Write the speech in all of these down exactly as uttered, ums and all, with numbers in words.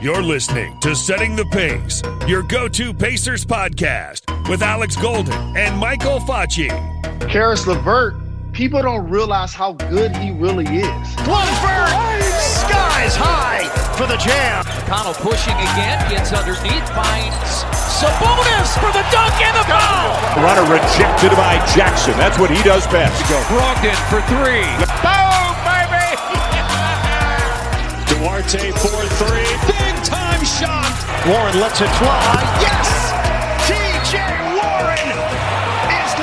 You're listening to Setting the Pace, your go-to Pacers podcast with Alex Golden and Michael Facci. Karis LeVert, people don't realize how good he really is. Bloomberg, skies high for the jam. McConnell pushing again, gets underneath, finds Sabonis for the dunk and the foul. Runner rejected by Jackson. That's what he does best. Brogdon for three. Boom, baby! Duarte for three, big time shot. Warren lets it fly. Yes, T J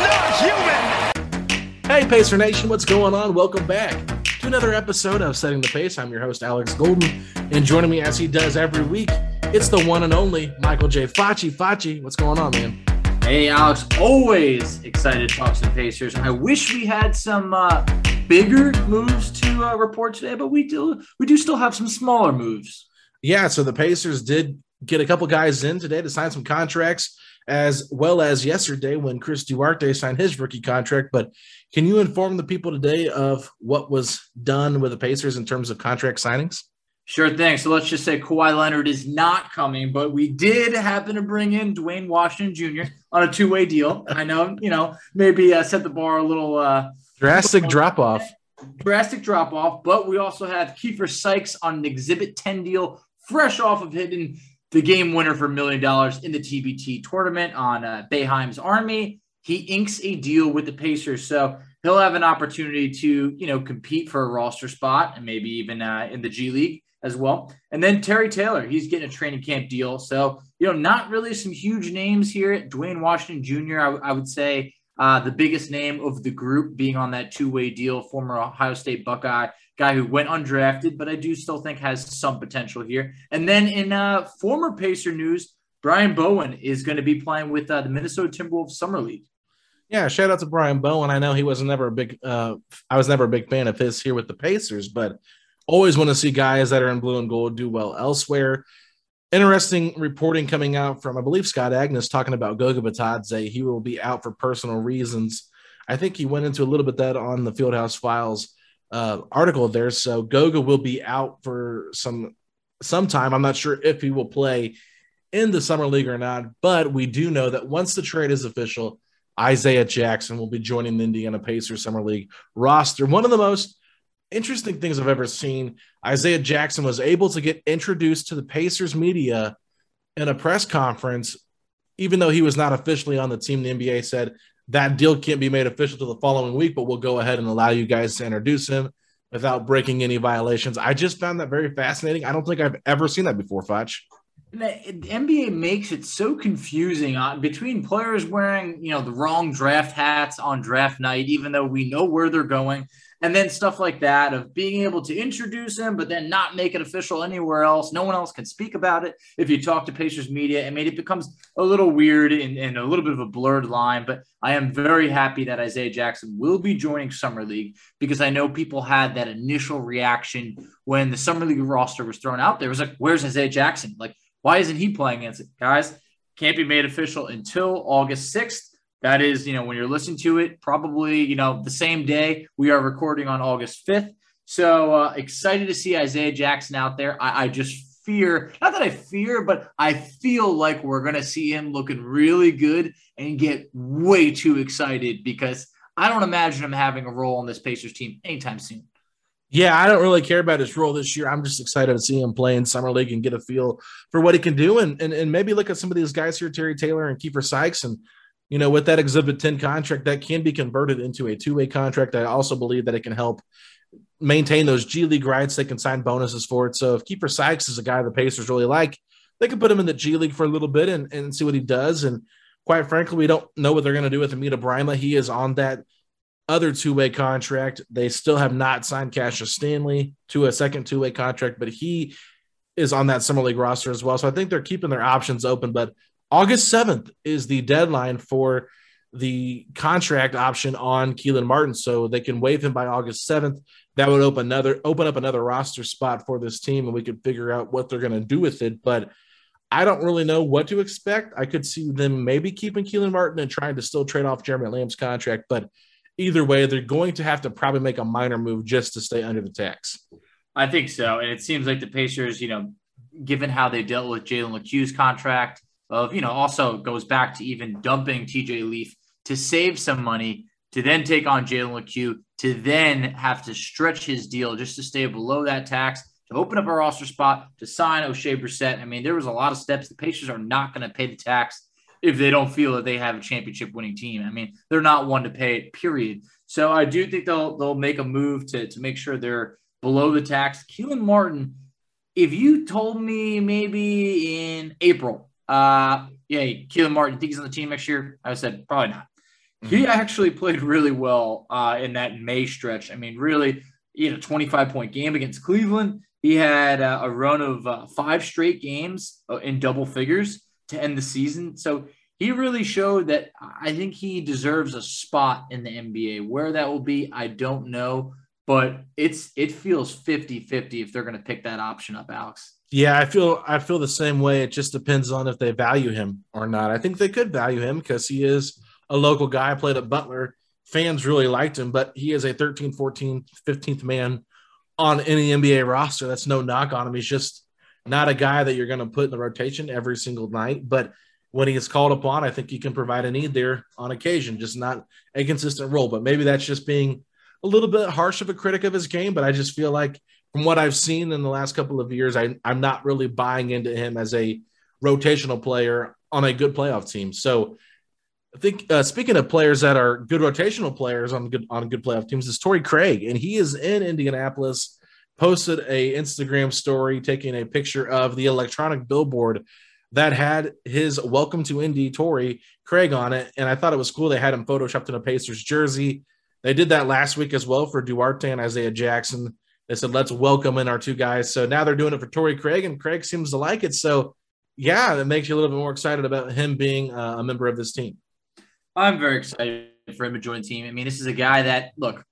Warren is not human. Hey Pacer Nation, what's going on? Welcome back to another episode of Setting the Pace. I'm your host Alex Golden, and joining me as he does every week, it's the one and only Michael J. Facci. Facci, what's going on, man? Hey Alex, always excited to talk to the Pacers. I wish we had some uh, bigger moves to uh, report today, but we do we do still have some smaller moves. Yeah, so the Pacers did get a couple guys in today to sign some contracts, as well as yesterday when Chris Duarte signed his rookie contract. But can you inform the people today of what was done with the Pacers in terms of contract signings? Sure thing. So let's just say Kawhi Leonard is not coming, but we did happen to bring in Duane Washington Junior on a two-way deal. I know, you know, maybe uh, set the bar a little. Uh, drastic little drop-off. Drastic drop-off, but we also have Kiefer Sykes on an Exhibit ten deal, fresh off of hitting the game winner for a million dollars in the T B T tournament on uh, Boeheim's Army. He inks a deal with the Pacers, so he'll have an opportunity to, you know, compete for a roster spot and maybe even uh, in the G League as well. And then Terry Taylor, he's getting a training camp deal. So, you know, not really some huge names here. Duane Washington Junior, I, I would say uh, the biggest name of the group being on that two-way deal, former Ohio State Buckeye, guy who went undrafted, but I do still think has some potential here. And then in uh, former Pacer news, Brian Bowen is going to be playing with uh, the Minnesota Timberwolves Summer League. Yeah, shout out to Brian Bowen. I know he was never a big uh, – I was never a big fan of his here with the Pacers, but – always want to see guys that are in blue and gold do well elsewhere. Interesting reporting coming out from, I believe, Scott Agnes talking about Goga Bitadze. He will be out for personal reasons. I think he went into a little bit that on the Fieldhouse Files uh, article there. So Goga will be out for some some time. I'm not sure if he will play in the Summer League or not, but we do know that once the trade is official, Isaiah Jackson will be joining the Indiana Pacers Summer League roster. One of the most interesting things I've ever seen. Isaiah Jackson was able to get introduced to the Pacers media in a press conference, even though he was not officially on the team. The N B A said that deal can't be made official till the following week, but we'll go ahead and allow you guys to introduce him without breaking any violations. I just found that very fascinating. I don't think I've ever seen that before, Foch. The N B A makes it so confusing uh, between players wearing, you know, the wrong draft hats on draft night, even though we know where they're going. And then stuff like that of being able to introduce him, but then not make it official anywhere else. No one else can speak about it. If you talk to Pacers media, I mean, it becomes a little weird and, and a little bit of a blurred line, but I am very happy that Isaiah Jackson will be joining Summer League, because I know people had that initial reaction when the Summer League roster was thrown out there. It was like, where's Isaiah Jackson? Like, why isn't he playing against it? Guys, can't be made official until August sixth. That is, you know, when you're listening to it, probably, you know, the same day we are recording on August fifth. So uh, excited to see Isaiah Jackson out there. I, I just fear, not that I fear, but I feel like we're going to see him looking really good and get way too excited because I don't imagine him having a role on this Pacers team anytime soon. Yeah, I don't really care about his role this year. I'm just excited to see him play in Summer League and get a feel for what he can do. And, and, and maybe look at some of these guys here, Terry Taylor and Kiefer Sykes. And, you know, with that Exhibit ten contract, that can be converted into a two-way contract. I also believe that it can help maintain those G League rights. They can sign bonuses for it. So if Kiefer Sykes is a guy the Pacers really like, they can put him in the G League for a little bit and, and see what he does. And quite frankly, we don't know what they're going to do with Amita Brima. He is on that other two-way contract. They still have not signed Cassius Stanley to a second two-way contract, but he is on that summer league roster as well. So I think they're keeping their options open, but August seventh is the deadline for the contract option on Kelan Martin. So they can waive him by August seventh. That would open another, open up another roster spot for this team, and we could figure out what they're going to do with it. But I don't really know what to expect. I could see them maybe keeping Kelan Martin and trying to still trade off Jeremy Lamb's contract, but either way, they're going to have to probably make a minor move just to stay under the tax. I think so. And it seems like the Pacers, you know, given how they dealt with Jalen McHugh's contract of, you know, also goes back to even dumping T J Leaf to save some money, to then take on Jalen McHugh, to then have to stretch his deal just to stay below that tax, to open up a roster spot, to sign O'Shea Brissett. I mean, there was a lot of steps. The Pacers are not going to pay the tax if they don't feel that they have a championship winning team. I mean, they're not one to pay it, period. So I do think they'll they'll make a move to, to make sure they're below the tax. Kelan Martin, if you told me maybe in April, uh, yeah, Kelan Martin, think he's on the team next year? I said probably not. Mm-hmm. He actually played really well uh, in that May stretch. I mean, really, he had a twenty-five-point game against Cleveland. He had uh, a run of uh, five straight games in double figures to end the season. So he really showed that I think he deserves a spot in the N B A. Where that will be, I don't know, but it's, it feels fifty-fifty if they're going to pick that option up, Alex. Yeah, I feel, I feel the same way. It just depends on if they value him or not. I think they could value him because he is a local guy, played at Butler. Fans really liked him, but he is a thirteenth, fourteenth, fifteenth man on any N B A roster. That's no knock on him. He's just not a guy that you're going to put in the rotation every single night, but when he is called upon, I think he can provide a need there on occasion, just not a consistent role. But maybe that's just being a little bit harsh of a critic of his game, but I just feel like from what I've seen in the last couple of years, I, I'm not really buying into him as a rotational player on a good playoff team. So I think uh, speaking of players that are good rotational players on good on good playoff teams is Torrey Craig, and he is in Indianapolis. Posted a Instagram story taking a picture of the electronic billboard that had his welcome to Indy Torrey Craig on it. And I thought it was cool. They had him photoshopped in a Pacers jersey. They did that last week as well for Duarte and Isaiah Jackson. They said, let's welcome in our two guys. So now they're doing it for Torrey Craig, and Craig seems to like it. So yeah, that makes you a little bit more excited about him being a member of this team. I'm very excited for him to join the team. I mean, this is a guy that, look,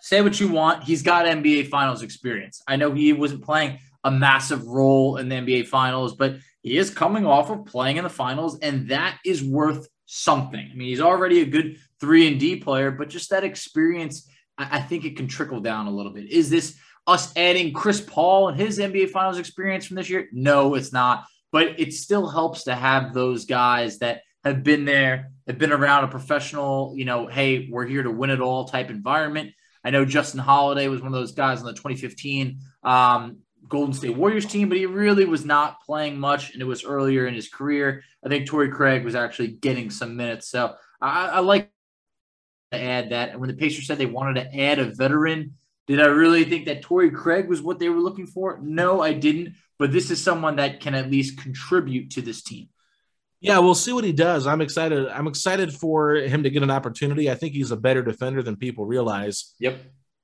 say what you want, he's got N B A Finals experience. I know he wasn't playing a massive role in the N B A Finals, but he is coming off of playing in the Finals, and that is worth something. I mean, he's already a good three and D player, but just that experience, I, I think it can trickle down a little bit. Is this us adding Chris Paul and his N B A Finals experience from this year? No, it's not, but it still helps to have those guys that have been there, have been around a professional, you know, hey, we're here to win it all type environment. I know Justin Holiday was one of those guys on the twenty fifteen um, Golden State Warriors team, but he really was not playing much, and it was earlier in his career. I think Torrey Craig was actually getting some minutes. So I, I like to add that. And when the Pacers said they wanted to add a veteran, did I really think that Torrey Craig was what they were looking for? No, I didn't. But this is someone that can at least contribute to this team. Yeah, we'll see what he does. I'm excited. I'm excited for him to get an opportunity. I think he's a better defender than people realize. Yep.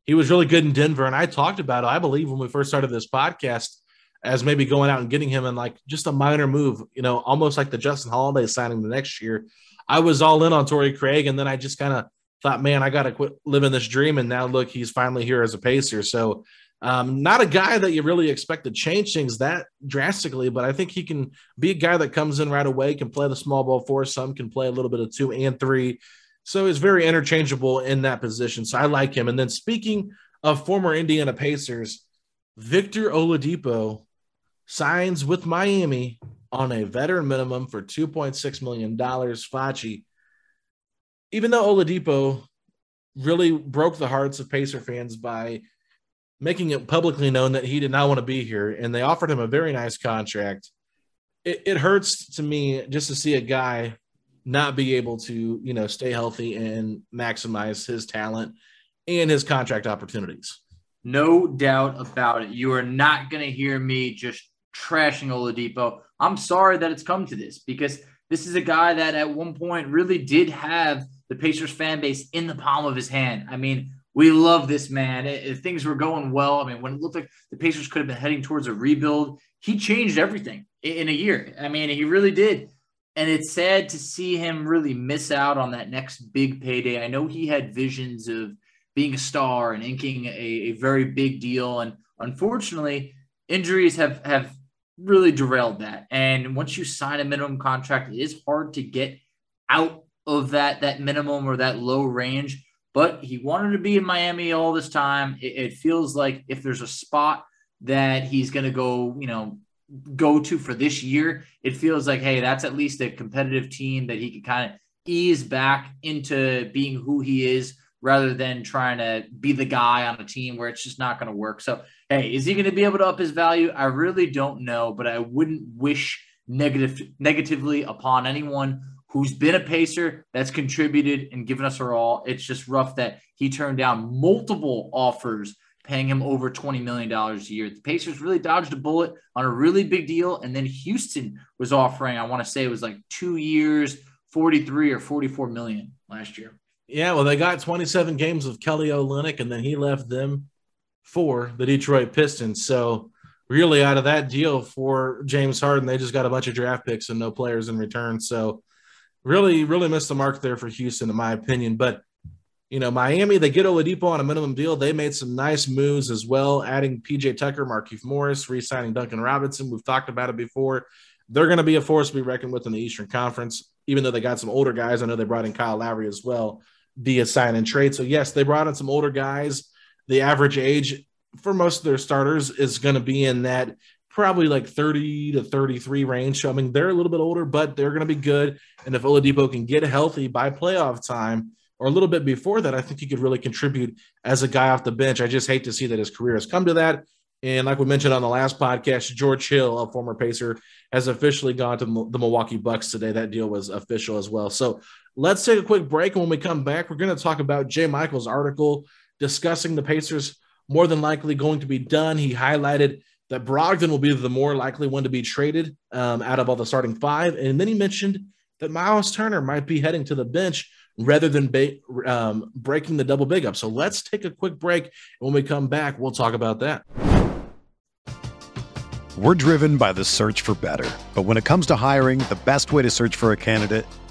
He was really good in Denver, and I talked about it, I believe, when we first started this podcast, as maybe going out and getting him in like just a minor move, you know, almost like the Justin Holiday signing the next year. I was all in on Torrey Craig, and then I just kind of thought, man, I got to quit living this dream, and now look, he's finally here as a Pacer. So Um, not a guy that you really expect to change things that drastically, but I think he can be a guy that comes in right away, can play the small ball four, some can play a little bit of two and three. So he's very interchangeable in that position. So I like him. And then speaking of former Indiana Pacers, Victor Oladipo signs with Miami on a veteran minimum for two point six million dollars. Facci, even though Oladipo really broke the hearts of Pacer fans by making it publicly known that he did not want to be here, and they offered him a very nice contract, it, it hurts to me just to see a guy not be able to, you know, stay healthy and maximize his talent and his contract opportunities. No doubt about it. You are not going to hear me just trashing Oladipo. I'm sorry that it's come to this, because this is a guy that at one point really did have the Pacers fan base in the palm of his hand. I mean, we love this man. It, it, things were going well. I mean, when it looked like the Pacers could have been heading towards a rebuild, he changed everything in, in a year. I mean, he really did. And it's sad to see him really miss out on that next big payday. I know he had visions of being a star and inking a, a very big deal. And unfortunately, injuries have, have really derailed that. And once you sign a minimum contract, it is hard to get out of that, that minimum or that low range. But he wanted to be in Miami all this time. It, it feels like if there's a spot that he's going to go, you know, go to for this year, it feels like, hey, that's at least a competitive team that he could kind of ease back into being who he is, rather than trying to be the guy on a team where it's just not going to work. So, hey, is he going to be able to up his value? I really don't know, but I wouldn't wish negative negatively upon anyone who's been a Pacer, that's contributed and given us her all. It's just rough that he turned down multiple offers paying him over twenty million dollars a year. The Pacers really dodged a bullet on a really big deal. And then Houston was offering, I want to say it was like two years, forty-three or forty-four million last year. Yeah, well, they got twenty-seven games of Kelly Olynyk, and then he left them for the Detroit Pistons. So really out of that deal for James Harden, they just got a bunch of draft picks and no players in return. So really, really missed the mark there for Houston, in my opinion. But you know, Miami, they get Oladipo on a minimum deal. They made some nice moves as well, adding P J Tucker, Markieff Morris, re-signing Duncan Robinson. We've talked about it before. They're going to be a force to be reckoned with in the Eastern Conference, even though they got some older guys. I know they brought in Kyle Lowry as well via sign and trade. So, yes, they brought in some older guys. The average age for most of their starters is going to be in that probably like thirty to thirty-three range. So, I mean, they're a little bit older, but they're going to be good. And if Oladipo can get healthy by playoff time, or a little bit before that, I think he could really contribute as a guy off the bench. I just hate to see that his career has come to that. And like we mentioned on the last podcast, George Hill, a former Pacer, has officially gone to the Milwaukee Bucks today. That deal was official as well. So let's take a quick break. And when we come back, we're going to talk about J Michael's article discussing the Pacers more than likely going to be done. He highlighted that Brogdon will be the more likely one to be traded um, out of all the starting five. And then he mentioned that Myles Turner might be heading to the bench rather than ba- um, breaking the double big up. So let's take a quick break. And when we come back, we'll talk about that. We're driven by the search for better. But when it comes to hiring, the best way to search for a candidate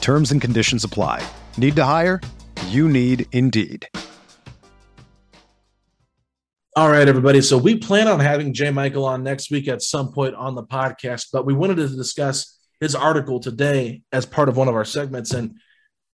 Terms and conditions apply. Need to hire? You need Indeed. All right, everybody. So we plan on having J Michael on next week at some point on the podcast, but we wanted to discuss his article today as part of one of our segments. And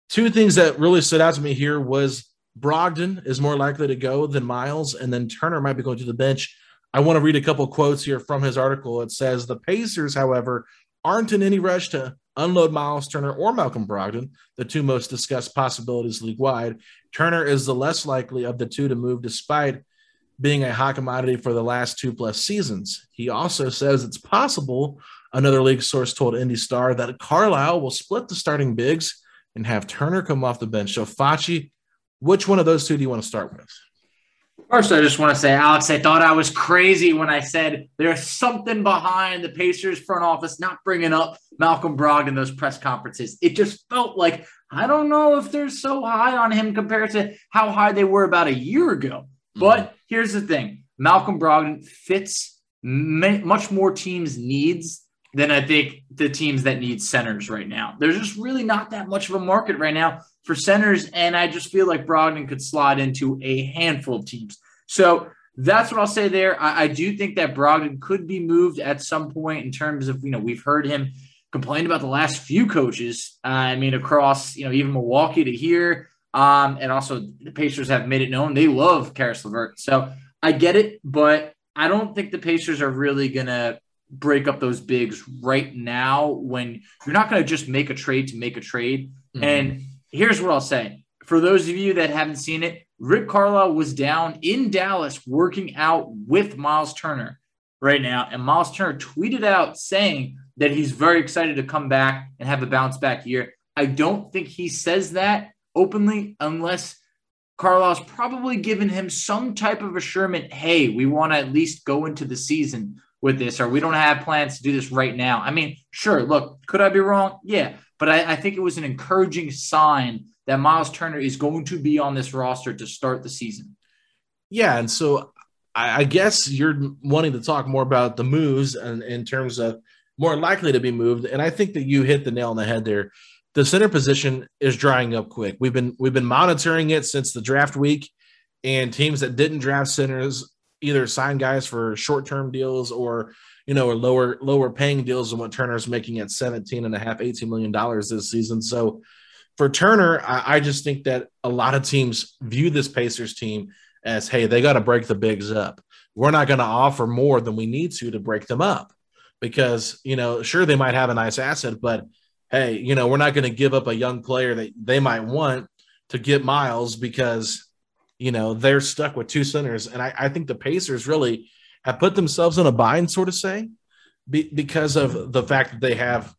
two things that really stood out to me here was Brogdon is more likely to go than Miles, and then Turner might be going to the bench. I want to read a couple quotes here from his article. It says, the Pacers, however, aren't in any rush to unload Myles Turner or Malcolm Brogdon, the two most discussed possibilities league-wide. Turner is the less likely of the two to move despite being a hot commodity for the last two plus seasons. He also says it's possible, another league source told Indy Star, that Carlisle will split the starting bigs and have Turner come off the bench. So, Facci, which one of those two do you want to start with? First, I just want to say, Alex, I thought I was crazy when I said there's something behind the Pacers front office not bringing up Malcolm Brogdon in those press conferences. It just felt like, I don't know if they're so high on him compared to how high they were about a year ago. But here's the thing. Malcolm Brogdon fits much more teams' needs than I think the teams that need centers right now. There's just really not that much of a market right now for centers, and I just feel like Brogdon could slide into a handful of teams. So that's what I'll say there. I, I do think that Brogdon could be moved at some point in terms of, you know, we've heard him complain about the last few coaches. Uh, I mean, across, you know, even Milwaukee to here. Um, and also the Pacers have made it known they love Karis LeVert. So I get it, but I don't think the Pacers are really going to break up those bigs right now when you're not going to just make a trade to make a trade. Mm-hmm. And here's what I'll say. For those of you that haven't seen it, Rick Carlisle was down in Dallas working out with Myles Turner right now. And Myles Turner tweeted out saying that he's very excited to come back and have a bounce back year. I don't think he says that openly, unless Carlisle's probably given him some type of assurance, hey, we want to at least go into the season with this, or we don't have plans to do this right now. I mean, sure, look, could I be wrong? Yeah, but I, I think it was an encouraging sign that Myles Turner is going to be on this roster to start the season. Yeah, and so I, I guess you're wanting to talk more about the moves and in terms of more likely to be moved, and I think that you hit the nail on the head there. The center position is drying up quick. We've been we've been monitoring it since the draft week, and teams that didn't draft centers either sign guys for short-term deals or, you know, or lower lower paying deals than what Turner's making at seventeen and a half, eighteen million dollars this season. So for Turner, I, I just think that a lot of teams view this Pacers team as, hey, they got to break the bigs up. We're not going to offer more than we need to to break them up because, you know, sure, they might have a nice asset, but hey, you know, we're not going to give up a young player that they might want to get Myles because, you know, they're stuck with two centers. And I, I think the Pacers really have put themselves in a bind, so to say, be, because of the fact that they have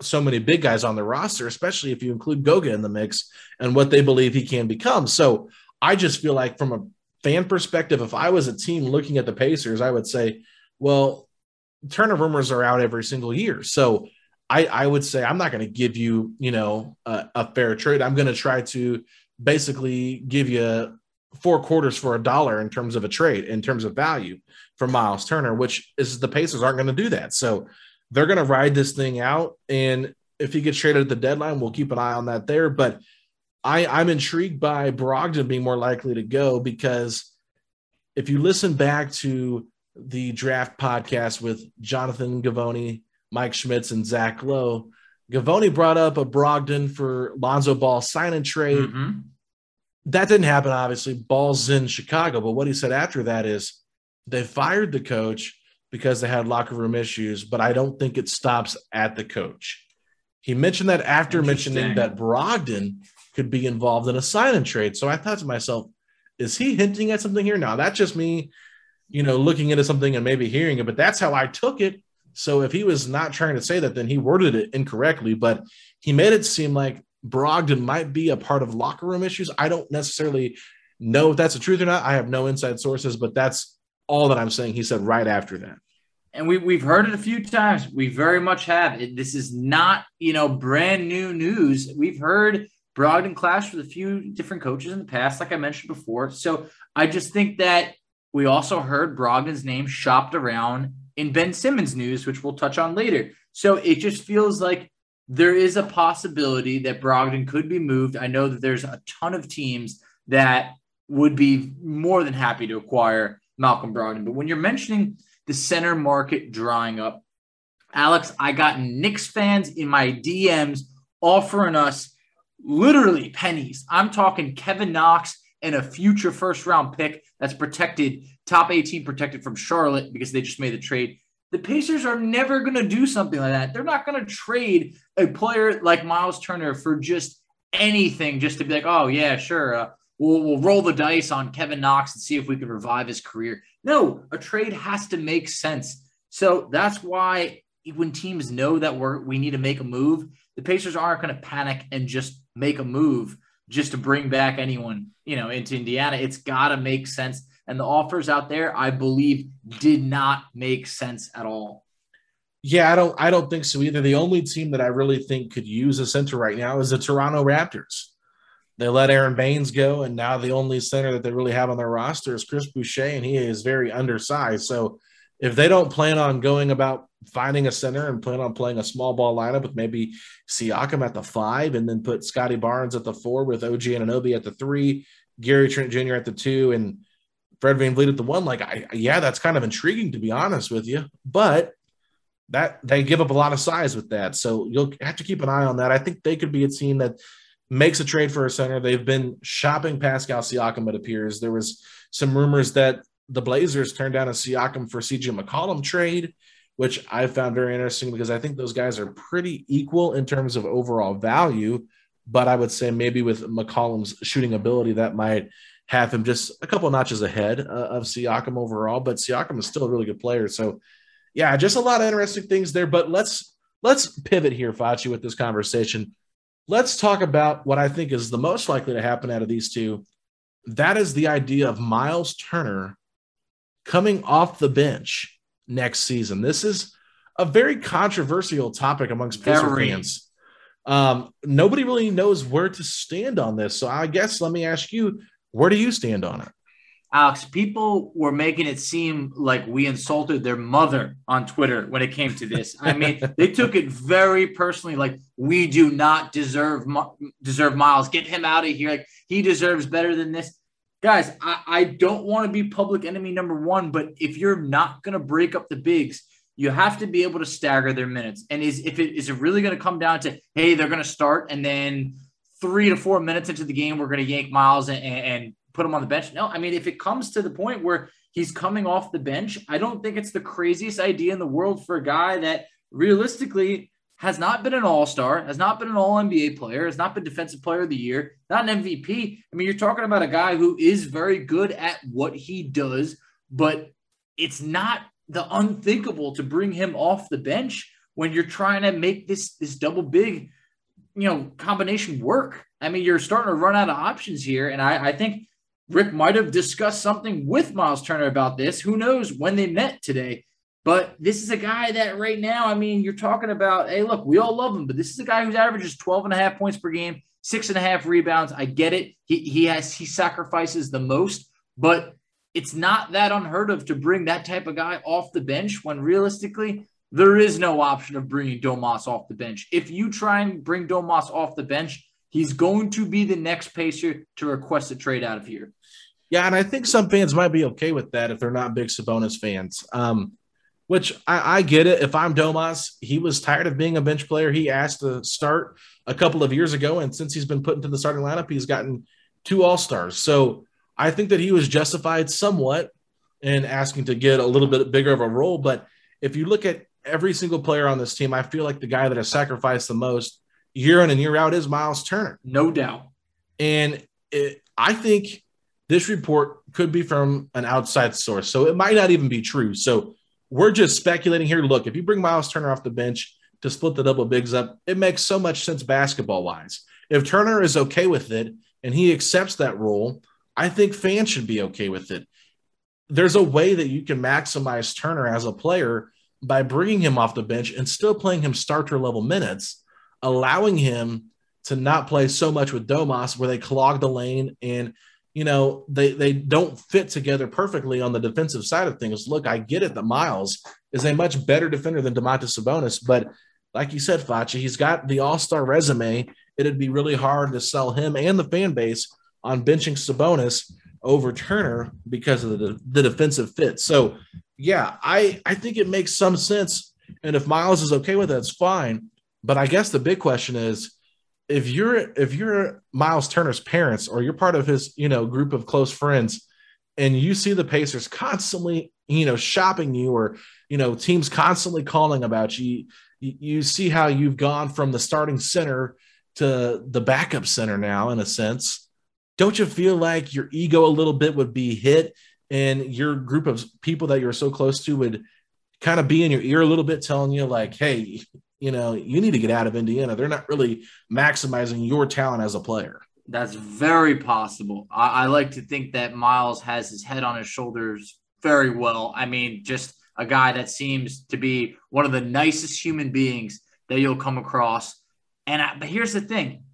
so many big guys on the roster, especially if you include Goga in the mix and what they believe he can become. So I just feel like from a fan perspective, if I was a team looking at the Pacers, I would say, well, Turner rumors are out every single year. So I, I would say I'm not going to give you, you know, a, a fair trade. I'm going to try to basically give you four quarters for a dollar in terms of a trade, in terms of value for Myles Turner, which is the Pacers aren't going to do that. So they're going to ride this thing out. And if he gets traded at the deadline, we'll keep an eye on that there. But I, I'm intrigued by Brogdon being more likely to go because if you listen back to the draft podcast with Jonathan Givony, Mike Schmitz, and Zach Lowe, Givony brought up a Brogdon for Lonzo Ball sign and trade. Mm-hmm. That didn't happen, obviously. Ball's in Chicago. But what he said after that is they fired the coach because they had locker room issues, but I don't think it stops at the coach. He mentioned that after mentioning that Brogdon could be involved in a sign and trade. So I thought to myself, is he hinting at something here? Now, that's just me, you know, looking into something and maybe hearing it, but that's how I took it. So if he was not trying to say that, then he worded it incorrectly, but he made it seem like Brogdon might be a part of locker room issues. I don't necessarily know if that's the truth or not. I have no inside sources, but that's all that I'm saying he said right after that. And we, we've heard it a few times. We very much have. It, this is not, you know, brand new news. We've heard Brogdon clash with a few different coaches in the past, like I mentioned before. So I just think that we also heard Brogdon's name shopped around in Ben Simmons news, which we'll touch on later. So it just feels like there is a possibility that Brogdon could be moved. I know that there's a ton of teams that would be more than happy to acquire Malcolm Brogdon. But when you're mentioning the center market drying up, Alex, I got Knicks fans in my D Ms offering us literally pennies. I'm talking Kevin Knox and a future first-round pick that's protected, top eighteen protected from Charlotte because they just made the trade. The Pacers are never going to do something like that. They're not going to trade a player like Myles Turner for just anything, just to be like, oh, yeah, sure, uh, we'll, we'll roll the dice on Kevin Knox and see if we can revive his career. No, a trade has to make sense. So that's why when teams know that we're, we need to make a move, the Pacers aren't going to panic and just make a move just to bring back anyone, you know, into Indiana. It's got to make sense. And the offers out there, I believe, did not make sense at all. Yeah, I don't I don't think so either. The only team that I really think could use a center right now is the Toronto Raptors. They let Aaron Baines go, and now the only center that they really have on their roster is Chris Boucher, and he is very undersized. So if they don't plan on going about finding a center and plan on playing a small ball lineup with maybe Siakam at the five and then put Scotty Barnes at the four with O G Anunoby at the three, Gary Trent Junior at the two, and Fred VanVleet at the one, like, I, yeah, that's kind of intriguing, to be honest with you. But that they give up a lot of size with that. So you'll have to keep an eye on that. I think they could be a team that makes a trade for a center. They've been shopping Pascal Siakam, it appears. There was some rumors that the Blazers turned down a Siakam for C J McCollum trade, which I found very interesting because I think those guys are pretty equal in terms of overall value. But I would say maybe with McCollum's shooting ability, that might have him just a couple notches ahead uh, of Siakam overall. But Siakam is still a really good player. So, yeah, just a lot of interesting things there. But let's let's pivot here, Facci, with this conversation. Let's talk about what I think is the most likely to happen out of these two. That is the idea of Myles Turner coming off the bench next season. This is a very controversial topic amongst Pacer fans. Um, nobody really knows where to stand on this. So I guess let me ask you, where do you stand on it? Alex, people were making it seem like we insulted their mother on Twitter when it came to this. I mean, they took it very personally. Like, we do not deserve deserve Myles. Get him out of here. Like, he deserves better than this. Guys, I, I don't want to be public enemy number one, but if you're not going to break up the bigs, you have to be able to stagger their minutes. And is if it is it really going to come down to, hey, they're going to start, and then three to four minutes into the game, we're going to yank Myles and, and put him on the bench? No, I mean, if it comes to the point where he's coming off the bench, I don't think it's the craziest idea in the world for a guy that realistically has not been an all-star, has not been an all N B A player, has not been defensive player of the year, not an M V P. I mean, you're talking about a guy who is very good at what he does, but it's not the unthinkable to bring him off the bench when you're trying to make this, this double big, you know, combination work. I mean, you're starting to run out of options here. And I, I think Rick might've discussed something with Myles Turner about this. Who knows when they met today? But this is a guy that right now, I mean, you're talking about, hey, look, we all love him, but this is a guy who's averages twelve and a half points per game, six and a half rebounds. I get it. He he has, he sacrifices the most, but it's not that unheard of to bring that type of guy off the bench when realistically there is no option of bringing Domas off the bench. If you try and bring Domas off the bench, he's going to be the next Pacer to request a trade out of here. Yeah, and I think some fans might be okay with that if they're not big Sabonis fans, um, which I, I get it. If I'm Domas, he was tired of being a bench player. He asked to start a couple of years ago, and since he's been put into the starting lineup, he's gotten two All-Stars. So I think that he was justified somewhat in asking to get a little bit bigger of a role. But if you look at every single player on this team, I feel like the guy that has sacrificed the most year in and year out is Myles Turner. No doubt. And it, I think this report could be from an outside source, so it might not even be true. So we're just speculating here. Look, if you bring Myles Turner off the bench to split the double bigs up, it makes so much sense basketball-wise. If Turner is okay with it and he accepts that role, I think fans should be okay with it. There's a way that you can maximize Turner as a player by bringing him off the bench and still playing him starter-level minutes, allowing him to not play so much with Domas where they clog the lane and, you know, they, they don't fit together perfectly on the defensive side of things. Look, I get it that Myles is a much better defender than Demonte Sabonis, but like you said, Facci, he's got the all-star resume. It'd be really hard to sell him and the fan base on benching Sabonis over Turner because of the, the defensive fit. So, yeah, I, I think it makes some sense. And if Myles is okay with it, it's fine. But I guess the big question is, if you're if you're Myles Turner's parents or you're part of his, you know, group of close friends, and you see the Pacers constantly, you know, shopping you or, you know, teams constantly calling about you, you, you see how you've gone from the starting center to the backup center now in a sense. don't you feel like your ego a little bit would be hit and your group of people that you're so close to would kind of be in your ear a little bit telling you like, hey, you know, you need to get out of Indiana. They're not really maximizing your talent as a player. That's very possible. I, I like to think that Myles has his head on his shoulders very well. I mean, just a guy that seems to be one of the nicest human beings that you'll come across. And I, but here's the thing.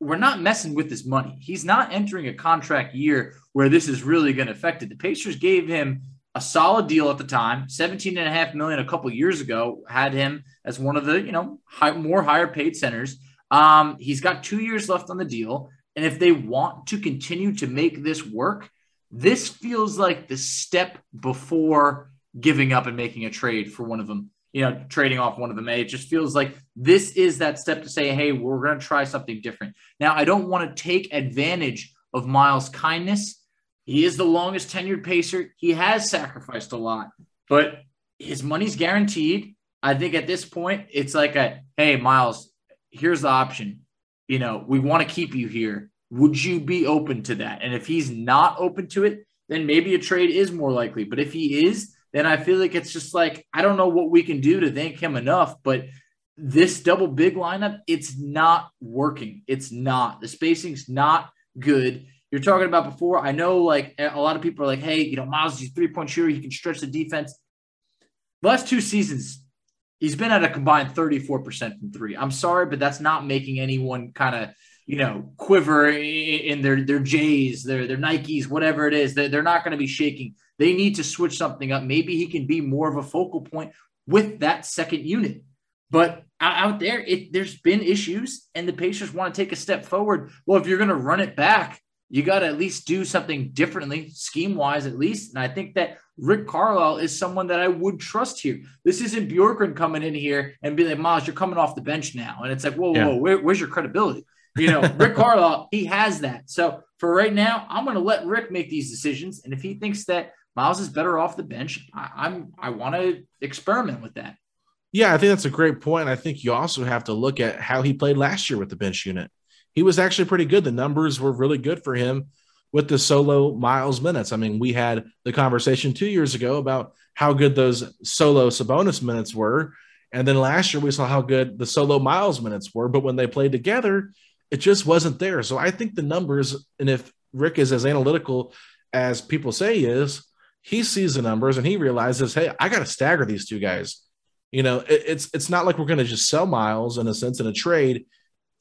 We're not messing with his money. He's not entering a contract year where this is really going to affect it. The Pacers gave him a solid deal at the time, seventeen and a half million a couple years ago, had him as one of the, you know, high, more higher paid centers. Um, he's got two years left on the deal. And if they want to continue to make this work, this feels like the step before giving up and making a trade for one of them, you know, trading off one of them. It just feels like this is that step to say, hey, we're going to try something different. Now, I don't want to take advantage of Myles' kindness. He is the longest tenured Pacer. He has sacrificed a lot, but his money's guaranteed. I think at this point, it's like a, hey, Myles, here's the option. You know, we want to keep you here. Would you be open to that? And if he's not open to it, then maybe a trade is more likely. But if he is, then I feel like it's just like, I don't know what we can do to thank him enough, but this double big lineup, it's not working. It's not. The spacing's not good. You're talking about before, I know like a lot of people are like, hey, you know, Myles is a three-point shooter. He can stretch the defense. The last two seasons, he's been at a combined thirty-four percent from three. I'm sorry, but that's not making anyone kind of, you know, quiver in their, their J's, their, their Nikes, whatever it is. They're, they're not going to be shaking. They need to switch something up. Maybe he can be more of a focal point with that second unit. But out there, it, there's been issues, and the Pacers want to take a step forward. Well, if you're going to run it back, you got to at least do something differently, scheme-wise at least. And I think that Rick Carlisle is someone that I would trust here. This isn't Bjorkgren coming in here and be like, Myles, you're coming off the bench now. And it's like, whoa, yeah. whoa, where, where's your credibility? You know, Rick Carlisle, he has that. So for right now, I'm going to let Rick make these decisions. And if he thinks that Myles is better off the bench, I, I'm I want to experiment with that. Yeah, I think that's a great point. I think you also have to look at how he played last year with the bench unit. He was actually pretty good. The numbers were really good for him with the solo Myles minutes. I mean, we had the conversation two years ago about how good those solo Sabonis minutes were. And then last year we saw how good the solo Myles minutes were. But when they played together, it just wasn't there. So I think the numbers, and if Rick is as analytical as people say he is, he sees the numbers and he realizes, hey, I got to stagger these two guys. You know, it, it's it's not like we're going to just sell Myles in a sense in a trade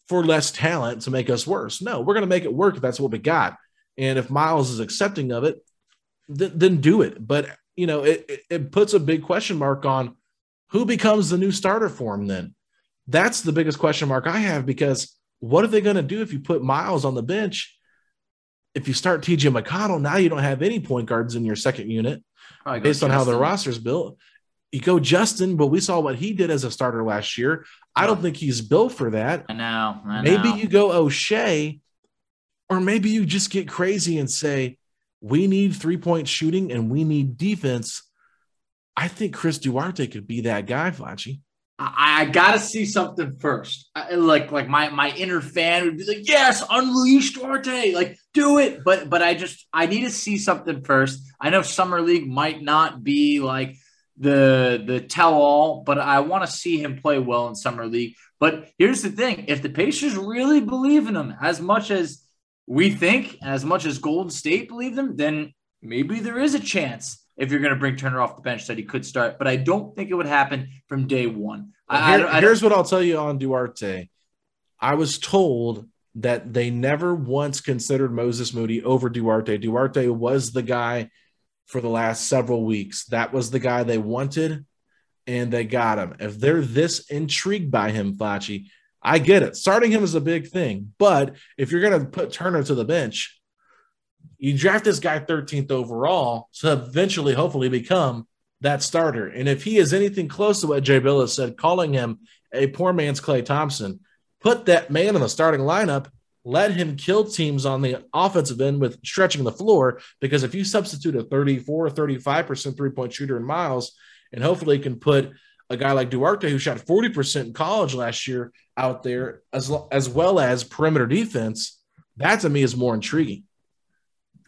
for less talent to make us worse. No, we're going to make it work if that's what we got. And if Myles is accepting of it, th- then do it. But, you know, it, it, it puts a big question mark on who becomes the new starter for him then. That's the biggest question mark I have, because what are they going to do if you put Myles on the bench? If you start T J McConnell, now you don't have any point guards in your second unit based on Justin. How the roster's built. You go Justin, but we saw what he did as a starter last year. I don't think he's built for that. I know. I maybe know. You go O'Shea, or maybe you just get crazy and say, we need three-point shooting and we need defense. I think Chris Duarte could be that guy, Facci. I, I got to see something first. I, like, like my, my inner fan would be like, yes, unleash Duarte, like do it. But, but I just, I need to see something first. I know Summer League might not be like the, the tell all, but I want to see him play well in Summer League. But here's the thing. If the Pacers really believe in him as much as we think, as much as Golden State believe them, then maybe there is a chance, if you're going to bring Turner off the bench, that he could start, but I don't think it would happen from day one. Well, here, I, I don't, I don't, here's what I'll tell you on Duarte. I was told that they never once considered Moses Moody over Duarte. Duarte was the guy for the last several weeks. That was the guy they wanted, and they got him. If they're this intrigued by him, Facci, I get it. Starting him is a big thing, but if you're going to put Turner to the bench, you draft this guy thirteenth overall to eventually hopefully become that starter. And if he is anything close to what Jay Billis said, calling him a poor man's Klay Thompson, put that man in the starting lineup, let him kill teams on the offensive end with stretching the floor, because if you substitute a thirty-four, thirty-five percent three-point shooter in Myles, and hopefully can put a guy like Duarte, who shot forty percent in college last year, out there, as, as well as perimeter defense, That to me is more intriguing.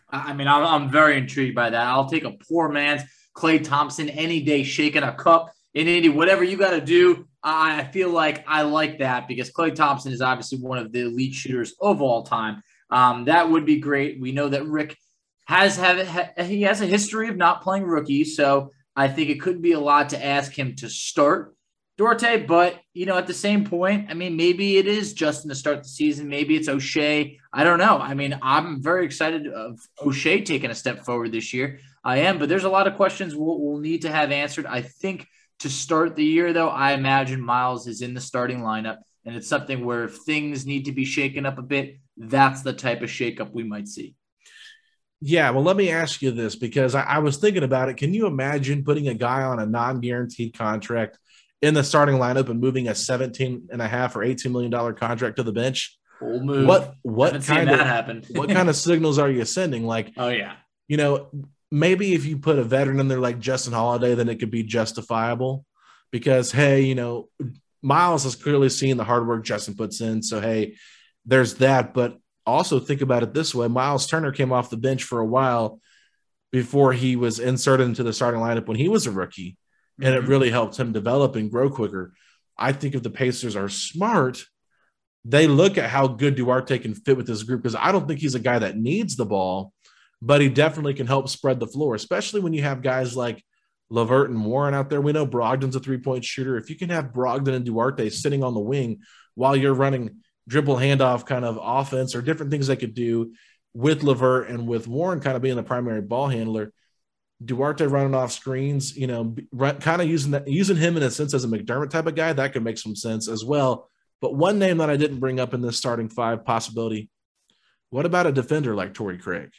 I mean, I'm, I'm very intrigued by that. I'll take a poor man's Klay Thompson any day, shaking a cup in Indy, whatever you got to do. I feel like I like that because Klay Thompson is obviously one of the elite shooters of all time. Um, that would be great. We know that Rick has have ha, he has a history of not playing rookies, so I think it could be a lot to ask him to start Duarte. But you know, at the same point, I mean, maybe it is Justin to start the season. Maybe it's O'Shea. I don't know. I mean, I'm very excited of O'Shea taking a step forward this year. I am, but there's a lot of questions we'll, we'll need to have answered. I think. To start the year, though, I imagine Myles is in the starting lineup, and it's something where if things need to be shaken up a bit, that's the type of shakeup we might see. Yeah, well, let me ask you this, because I, I was thinking about it. Can you imagine putting a guy on a non-guaranteed contract in the starting lineup and moving a seventeen and a half or eighteen million dollars contract to the bench? Bold move. What what kind of happen? What kind of signals are you sending? Like, oh yeah, you know. Maybe if you put a veteran in there like Justin Holiday, then it could be justifiable because, hey, you know, Myles has clearly seen the hard work Justin puts in. So, hey, there's that. But also think about it this way. Myles Turner came off the bench for a while before he was inserted into the starting lineup when he was a rookie, mm-hmm. and it really helped him develop and grow quicker. I think if the Pacers are smart, they look at how good Duarte can fit with this group because I don't think he's a guy that needs the ball. But he definitely can help spread the floor, especially when you have guys like LeVert and Warren out there. We know Brogdon's a three-point shooter. If you can have Brogdon and Duarte sitting on the wing while you're running dribble handoff kind of offense or different things they could do with LeVert and with Warren kind of being the primary ball handler, Duarte running off screens, you know, kind of using that, using him in a sense as a McDermott type of guy, that could make some sense as well. But one name that I didn't bring up in this starting five possibility, what about a defender like Torrey Craig?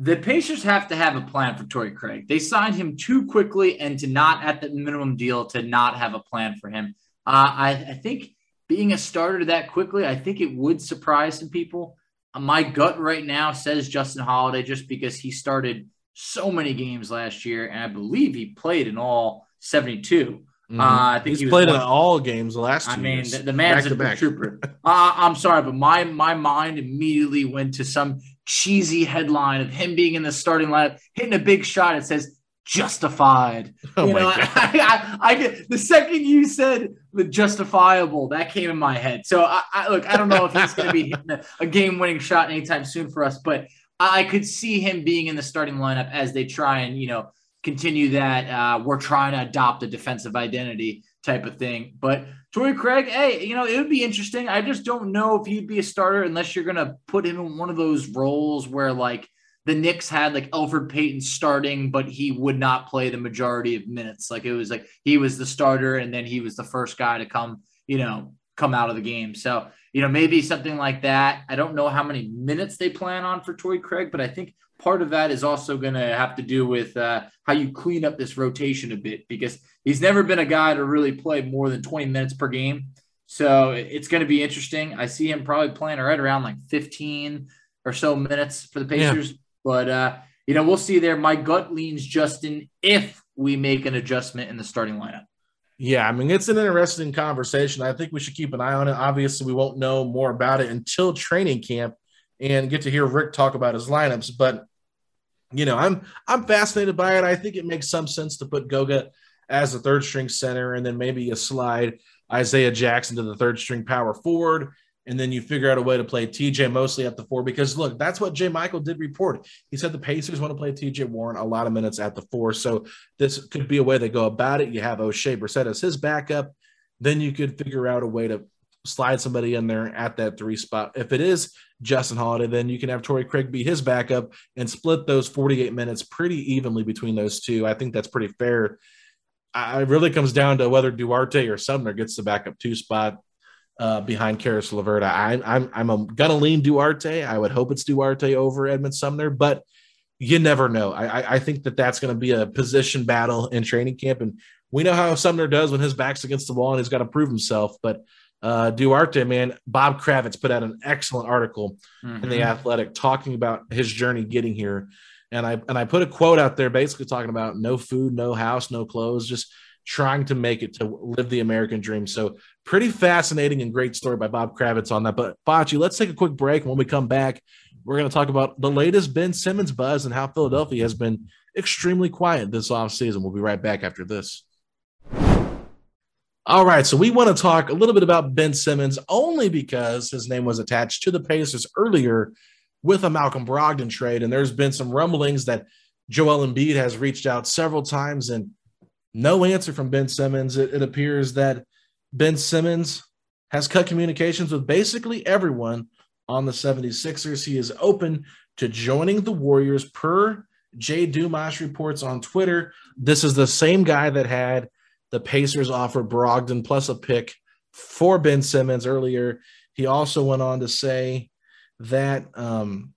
The Pacers have to have a plan for Torrey Craig. They signed him too quickly and to not at the minimum deal to not have a plan for him. Uh, I, I think being a starter that quickly, I think it would surprise some people. Uh, my gut right now says Justin Holiday just because he started so many games last year, and I believe he played in all seventy-two. Mm-hmm. Uh, I think He's he was played in all games the last two I mean, years. the, the man's a the trooper. uh, I'm sorry, but my, my mind immediately went to some – cheesy headline of him being in the starting lineup, hitting a big shot. It says justified. Oh you know, my God. I, I, I get, the second you said the justifiable, that came in my head. So I, I look, I don't know if he's going to be hitting a, a game-winning shot anytime soon for us, but I could see him being in the starting lineup as they try and, you know, continue that. Uh, we're trying to adopt a defensive identity type of thing, but Torrey Craig, hey, you know, it would be interesting. I just don't know if he'd be a starter unless you're going to put him in one of those roles where, like, the Knicks had, like, Elfrid Payton starting, but he would not play the majority of minutes. Like, it was like he was the starter, and then he was the first guy to come, you know, come out of the game. So, you know, maybe something like that. I don't know how many minutes they plan on for Torrey Craig, but I think part of that is also going to have to do with uh, how you clean up this rotation a bit because he's never been a guy to really play more than twenty minutes per game. So it's going to be interesting. I see him probably playing right around like fifteen or so minutes for the Pacers. Yeah. But, uh, you know, we'll see there. My gut leans Justin if we make an adjustment in the starting lineup. Yeah, I mean, it's an interesting conversation. I think we should keep an eye on it. Obviously, we won't know more about it until training camp and get to hear Rick talk about his lineups. But, you know, I'm I'm fascinated by it. I think it makes some sense to put Goga as the third-string center, and then maybe you slide Isaiah Jackson to the third-string power forward, and then you figure out a way to play T J Mosley at the four because, look, that's what J Michael did report. He said the Pacers want to play T J Warren a lot of minutes at the four, so this could be a way they go about it. You have O'Shea Brissett as his backup. Then you could figure out a way to slide somebody in there at that three spot. If it is Justin Holiday, then you can have Torrey Craig be his backup and split those forty-eight minutes pretty evenly between those two. I think that's pretty fair. I, it really comes down to whether Duarte or Sumner gets the backup two spot uh, behind Karis LeVert. I, I'm I'm I'm gonna lean Duarte. I would hope it's Duarte over Edmund Sumner, but you never know. I I think that that's going to be a position battle in training camp, and we know how Sumner does when his back's against the wall and he's got to prove himself, but. Uh, Duarte, man, Bob Kravitz put out an excellent article mm-hmm. in The Athletic talking about his journey getting here. And I and I put a quote out there basically talking about no food, no house, no clothes, just trying to make it to live the American dream. So pretty fascinating and great story by Bob Kravitz on that. But Facci, let's take a quick break. When we come back, we're going to talk about the latest Ben Simmons buzz and how Philadelphia has been extremely quiet this offseason. We'll be right back after this. All right, so we want to talk a little bit about Ben Simmons only because his name was attached to the Pacers earlier with a Malcolm Brogdon trade, and there's been some rumblings that Joel Embiid has reached out several times and no answer from Ben Simmons. It, it appears that Ben Simmons has cut communications with basically everyone on the seventy-sixers. He is open to joining the Warriors per Jay Dumas reports on Twitter. This is the same guy that had the Pacers offer Brogdon plus a pick for Ben Simmons earlier. He also went on to say that um,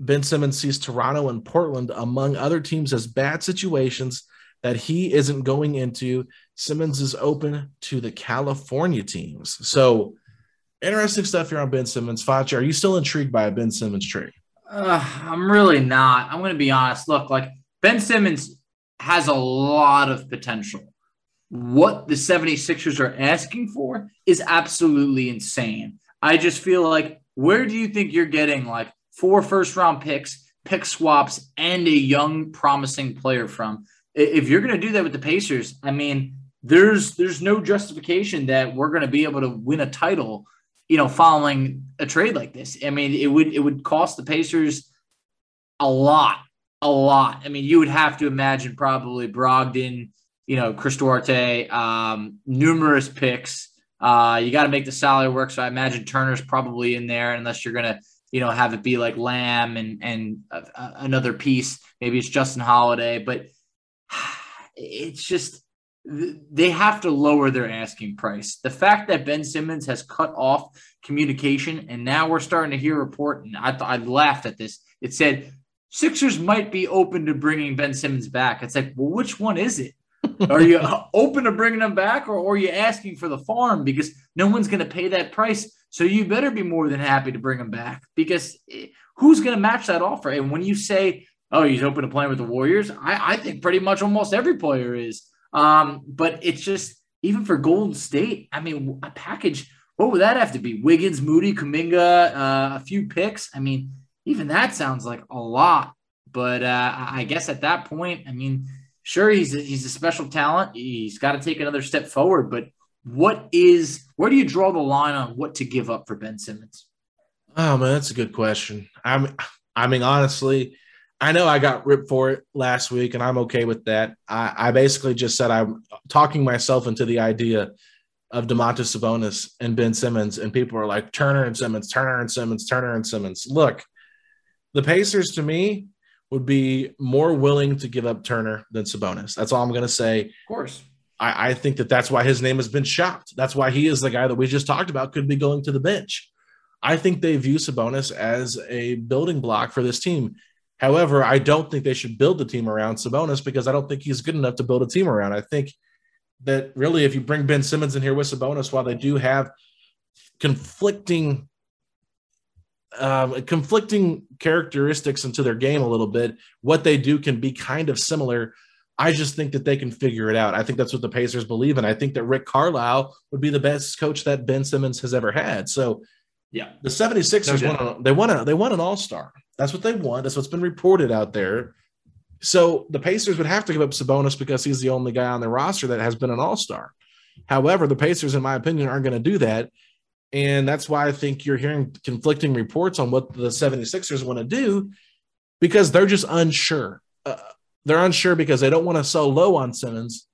Ben Simmons sees Toronto and Portland, among other teams, as bad situations that he isn't going into. Simmons is open to the California teams. So interesting stuff here on Ben Simmons. Facci, are you still intrigued by a Ben Simmons trade? Uh, I'm really not. I'm going to be honest. Look, like Ben Simmons has a lot of potential. What the seventy-sixers are asking for is absolutely insane. I just feel like, where do you think you're getting like four first-round picks, pick swaps, and a young, promising player from? If you're going to do that with the Pacers, I mean, there's there's no justification that we're going to be able to win a title, you know, following a trade like this. I mean, it would it would cost the Pacers a lot, a lot. I mean, you would have to imagine probably Brogdon, you know, Chris Duarte, um, numerous picks. Uh, you got to make the salary work. So I imagine Turner's probably in there unless you're going to, you know, have it be like Lamb and, and uh, another piece. Maybe it's Justin Holiday, but it's just they have to lower their asking price. The fact that Ben Simmons has cut off communication and now we're starting to hear a report, and I, th- I laughed at this. It said Sixers might be open to bringing Ben Simmons back. It's like, well, which one is it? Are you open to bringing them back, or, or are you asking for the farm? Because no one's going to pay that price. So you better be more than happy to bring them back, because who's going to match that offer? And when you say, oh, he's open to playing with the Warriors, I, I think pretty much almost every player is. Um, but it's just, even for Golden State, I mean, a package, what would that have to be? Wiggins, Moody, Kuminga, uh, a few picks. I mean, even that sounds like a lot. But uh, I guess at that point, I mean, sure, he's a, he's a special talent. He's got to take another step forward. But what is – where do you draw the line on what to give up for Ben Simmons? Oh, man, that's a good question. I'm, I mean, honestly, I know I got ripped for it last week, and I'm okay with that. I, I basically just said I'm talking myself into the idea of Demonte Sabonis and Ben Simmons, and people are like, Turner and Simmons, Turner and Simmons, Turner and Simmons. Look, the Pacers to me – would be more willing to give up Turner than Sabonis. That's all I'm going to say. Of course. I, I think that that's why his name has been shopped. That's why he is the guy that we just talked about could be going to the bench. I think they view Sabonis as a building block for this team. However, I don't think they should build the team around Sabonis, because I don't think he's good enough to build a team around. I think that really if you bring Ben Simmons in here with Sabonis, while they do have conflicting Um, conflicting characteristics into their game a little bit, what they do can be kind of similar. I just think that they can figure it out. I think that's what the Pacers believe in. I think that Rick Carlisle would be the best coach that Ben Simmons has ever had. So yeah, the seventy-sixers, no want a, they want a, they want an all-star. That's what they want. That's what's been reported out there. So the Pacers would have to give up Sabonis because he's the only guy on their roster that has been an all-star. However, the Pacers, in my opinion, aren't going to do that. And that's why I think you're hearing conflicting reports on what the seventy-sixers want to do, because they're just unsure. Uh, they're unsure because they don't want to sell low on Simmons.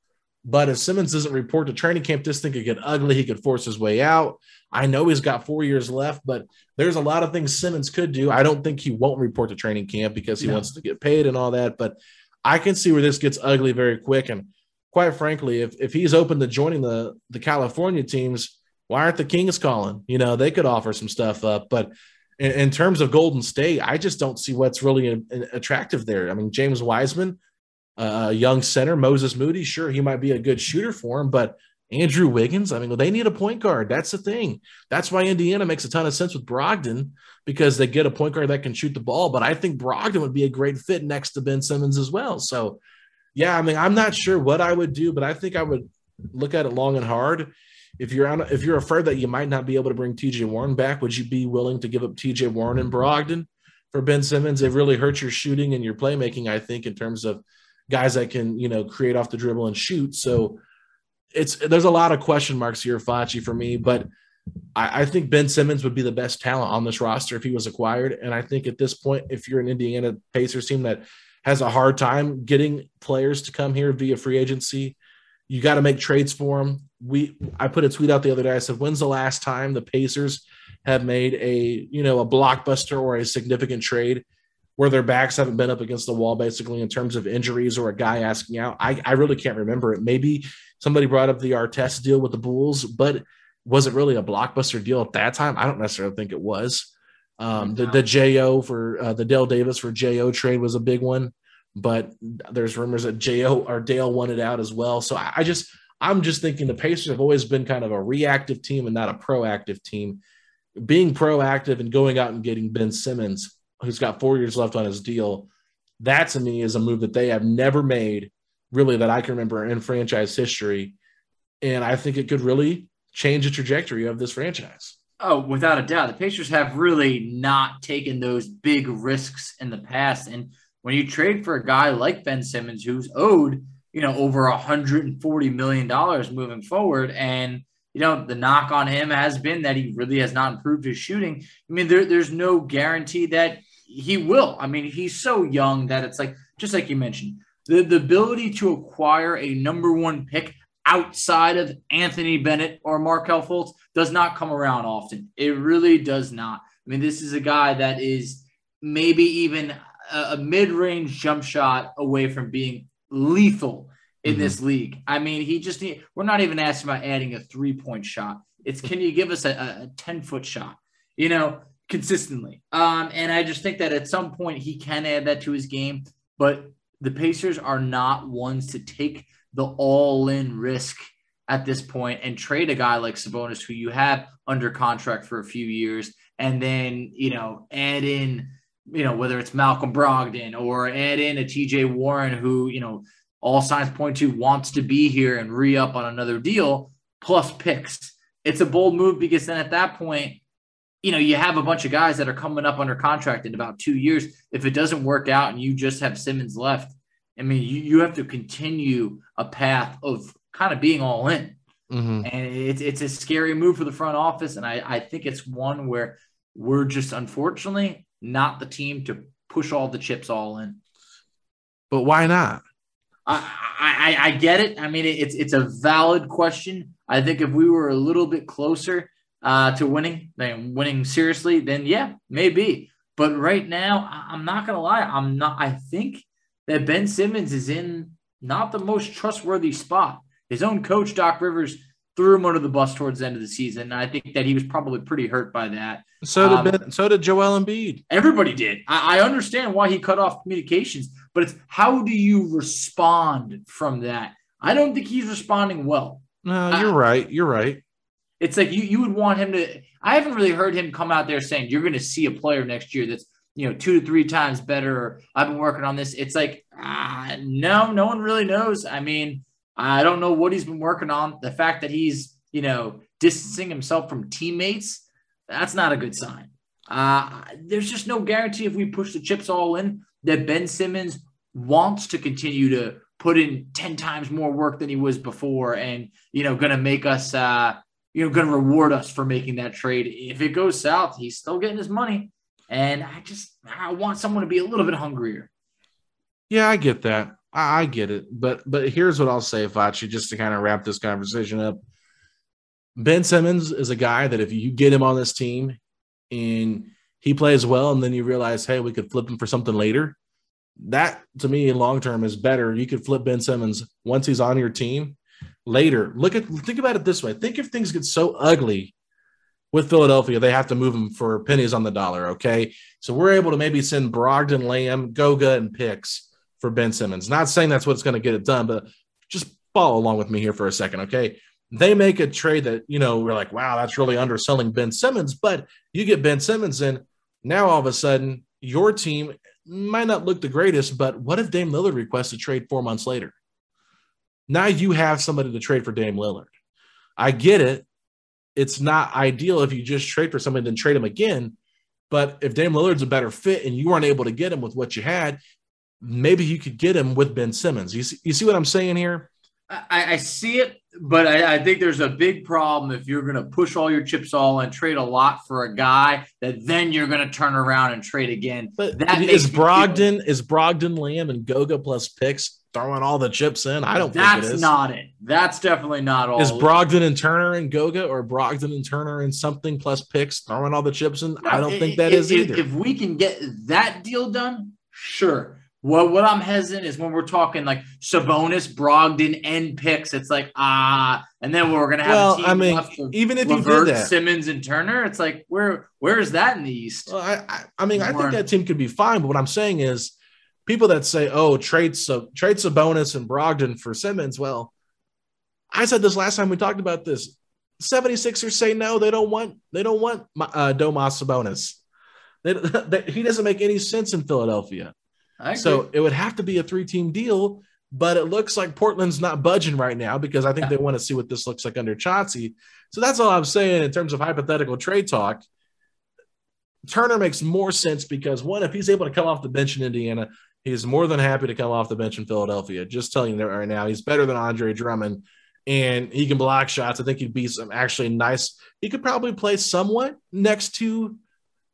But if Simmons doesn't report to training camp, this thing could get ugly. He could force his way out. I know he's got four years left, but there's a lot of things Simmons could do. I don't think he won't report to training camp because he no. wants to get paid and all that. But I can see where this gets ugly very quick. And quite frankly, if, if he's open to joining the, the California teams, why aren't the Kings calling? You know, they could offer some stuff up. But in, in terms of Golden State, I just don't see what's really a, a attractive there. I mean, James Wiseman, a uh, young center, Moses Moody, sure, he might be a good shooter for him. But Andrew Wiggins, I mean, well, they need a point guard. That's the thing. That's why Indiana makes a ton of sense with Brogdon, because they get a point guard that can shoot the ball. But I think Brogdon would be a great fit next to Ben Simmons as well. So, yeah, I mean, I'm not sure what I would do, but I think I would look at it long and hard. If you're on, if you're afraid that you might not be able to bring T J Warren back, would you be willing to give up T J Warren and Brogdon for Ben Simmons? They've really hurt your shooting and your playmaking, I think, in terms of guys that can, you know, create off the dribble and shoot. So it's, there's a lot of question marks here, Facci, for me, but I, I think Ben Simmons would be the best talent on this roster if he was acquired. And I think at this point, if you're an Indiana Pacers team that has a hard time getting players to come here via free agency, you got to make trades for them. We, I put a tweet out the other day. I said, when's the last time the Pacers have made a, you know, a blockbuster or a significant trade where their backs haven't been up against the wall, basically, in terms of injuries or a guy asking out? I, I really can't remember it. Maybe somebody brought up the Artest deal with the Bulls, but was it really a blockbuster deal at that time? I don't necessarily think it was. Um, the, the J O for uh, the Dale Davis for J O trade was a big one, but there's rumors that J O or Dale wanted out as well. So I, I just, I'm just thinking the Pacers have always been kind of a reactive team and not a proactive team. Being proactive and going out and getting Ben Simmons, who's got four years left on his deal, that to me is a move that they have never made, really, that I can remember in franchise history. And I think it could really change the trajectory of this franchise. Oh, without a doubt. The Pacers have really not taken those big risks in the past. And when you trade for a guy like Ben Simmons, who's owed, you know, over one hundred forty million dollars moving forward, and you know, the knock on him has been that he really has not improved his shooting. I mean, there, there's no guarantee that he will. I mean, he's so young that it's like, just like you mentioned, the, the ability to acquire a number one pick outside of Anthony Bennett or Markelle Fultz does not come around often. It really does not. I mean, this is a guy that is maybe even a, a mid-range jump shot away from being lethal in this league. I mean, he just need, we're not even asking about adding a three-point shot. It's, can you give us a ten-foot shot, you know, consistently? Um, and I just think that at some point he can add that to his game, but the Pacers are not ones to take the all-in risk at this point and trade a guy like Sabonis, who you have under contract for a few years, and then, you know, add in, you know, whether it's Malcolm Brogdon or add in a T J Warren, who, you know, all signs point to wants to be here and re-up on another deal, plus picks. It's a bold move because then at that point, you know, you have a bunch of guys that are coming up under contract in about two years. If it doesn't work out and you just have Simmons left, I mean, you, you have to continue a path of kind of being all in. Mm-hmm. And it's, it's a scary move for the front office. And I, I think it's one where we're just unfortunately not the team to push all the chips all in. But why not? I, I, I get it. I mean, it's it's a valid question. I think if we were a little bit closer uh, to winning, then winning seriously, then yeah, maybe. But right now, I'm not gonna lie. I'm not. I think that Ben Simmons is in not the most trustworthy spot. His own coach, Doc Rivers, threw him under the bus towards the end of the season. And I think that he was probably pretty hurt by that. So did um, Ben, so did Joel Embiid. Everybody did. I, I understand why he cut off communications, but it's how do you respond from that? I don't think he's responding well. No, you're I, right. You're right. It's like you you would want him to – I haven't really heard him come out there saying you're going to see a player next year that's, you know, two to three times better. Or, I've been working on this. It's like, ah, no, no one really knows. I mean, I don't know what he's been working on. The fact that he's, you know, distancing himself from teammates – that's not a good sign. Uh, there's just no guarantee if we push the chips all in that Ben Simmons wants to continue to put in ten times more work than he was before and, you know, going to make us, uh, you know, going to reward us for making that trade. If it goes south, he's still getting his money. And I just, I want someone to be a little bit hungrier. Yeah, I get that. I, I get it. But, but here's what I'll say, Facci, just to kind of wrap this conversation up. Ben Simmons is a guy that if you get him on this team and he plays well and then you realize, hey, we could flip him for something later, that to me long-term is better. You could flip Ben Simmons once he's on your team later. Look at, think about it this way. Think if things get so ugly with Philadelphia, they have to move him for pennies on the dollar, okay? So we're able to maybe send Brogdon, Lamb, Goga, and picks for Ben Simmons. Not saying that's what's going to get it done, but just follow along with me here for a second, okay? They make a trade that, you know, we're like, wow, that's really underselling Ben Simmons. But you get Ben Simmons in, now all of a sudden your team might not look the greatest, but what if Dame Lillard requests a trade four months later? Now you have somebody to trade for Dame Lillard. I get it. It's not ideal if you just trade for somebody and then trade him again. But if Dame Lillard's a better fit and you weren't able to get him with what you had, maybe you could get him with Ben Simmons. You see, you see what I'm saying here? I, I see it, but I, I think there's a big problem if you're going to push all your chips all and trade a lot for a guy that then you're going to turn around and trade again. But that is Brogdon, is Brogdon, Lamb, and Goga plus picks throwing all the chips in? I don't think it is. That's not it. That's definitely not all. Is Brogdon and Turner and Goga, or Brogdon and Turner and something plus picks throwing all the chips in? I don't think that is either. If we can get that deal done, sure. What what I'm hesitant is when we're talking like Sabonis, Brogdon, and picks. It's like ah, and then we're gonna have well, a team I mean, left for even if LeVert, you did that, Simmons and Turner. It's like where where is that in the East? Well, I, I I mean I think that team could be fine. But what I'm saying is, people that say oh trade so trade Sabonis and Brogdon for Simmons. Well, I said this last time we talked about this. 76ers say no, they don't want they don't want uh, Domas Sabonis. They, they, he doesn't make any sense in Philadelphia. So it would have to be a three-team deal, but it looks like Portland's not budging right now because I think yeah. they want to see what this looks like under Chauncey. So that's all I'm saying in terms of hypothetical trade talk. Turner makes more sense because, one, if he's able to come off the bench in Indiana, he's more than happy to come off the bench in Philadelphia. Just telling you that right now, he's better than Andre Drummond, and he can block shots. I think he'd be some actually nice – he could probably play somewhat next to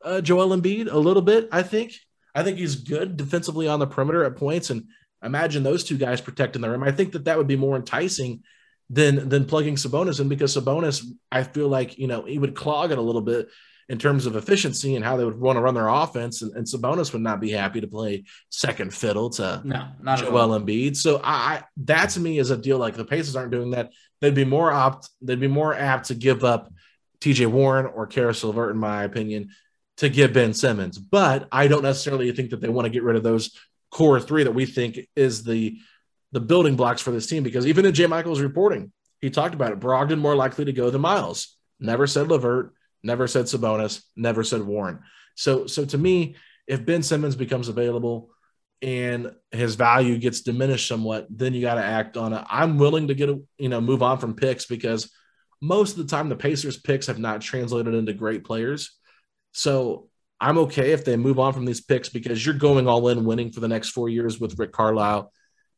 uh, Joel Embiid a little bit, I think. I think he's good defensively on the perimeter at points, and imagine those two guys protecting the rim. I think that that would be more enticing than than plugging Sabonis in because Sabonis, I feel like, you know, he would clog it a little bit in terms of efficiency and how they would want to run their offense, and, and Sabonis would not be happy to play second fiddle to no, not Joel Embiid. So I, that to me is a deal like the Pacers aren't doing that. They'd be more opt, they'd be more apt to give up T J Warren or Karis LeVert, in my opinion, to give Ben Simmons. But I don't necessarily think that they want to get rid of those core three that we think is the the building blocks for this team, because even in J Michael's reporting, he talked about it. Brogdon more likely to go than Myles. Never said LeVert, never said Sabonis, never said Warren. So, so to me, if Ben Simmons becomes available and his value gets diminished somewhat, then you got to act on it. I'm willing to get a, you know, move on from picks because most of the time the Pacers picks have not translated into great players. So I'm okay if they move on from these picks because you're going all in winning for the next four years with Rick Carlisle.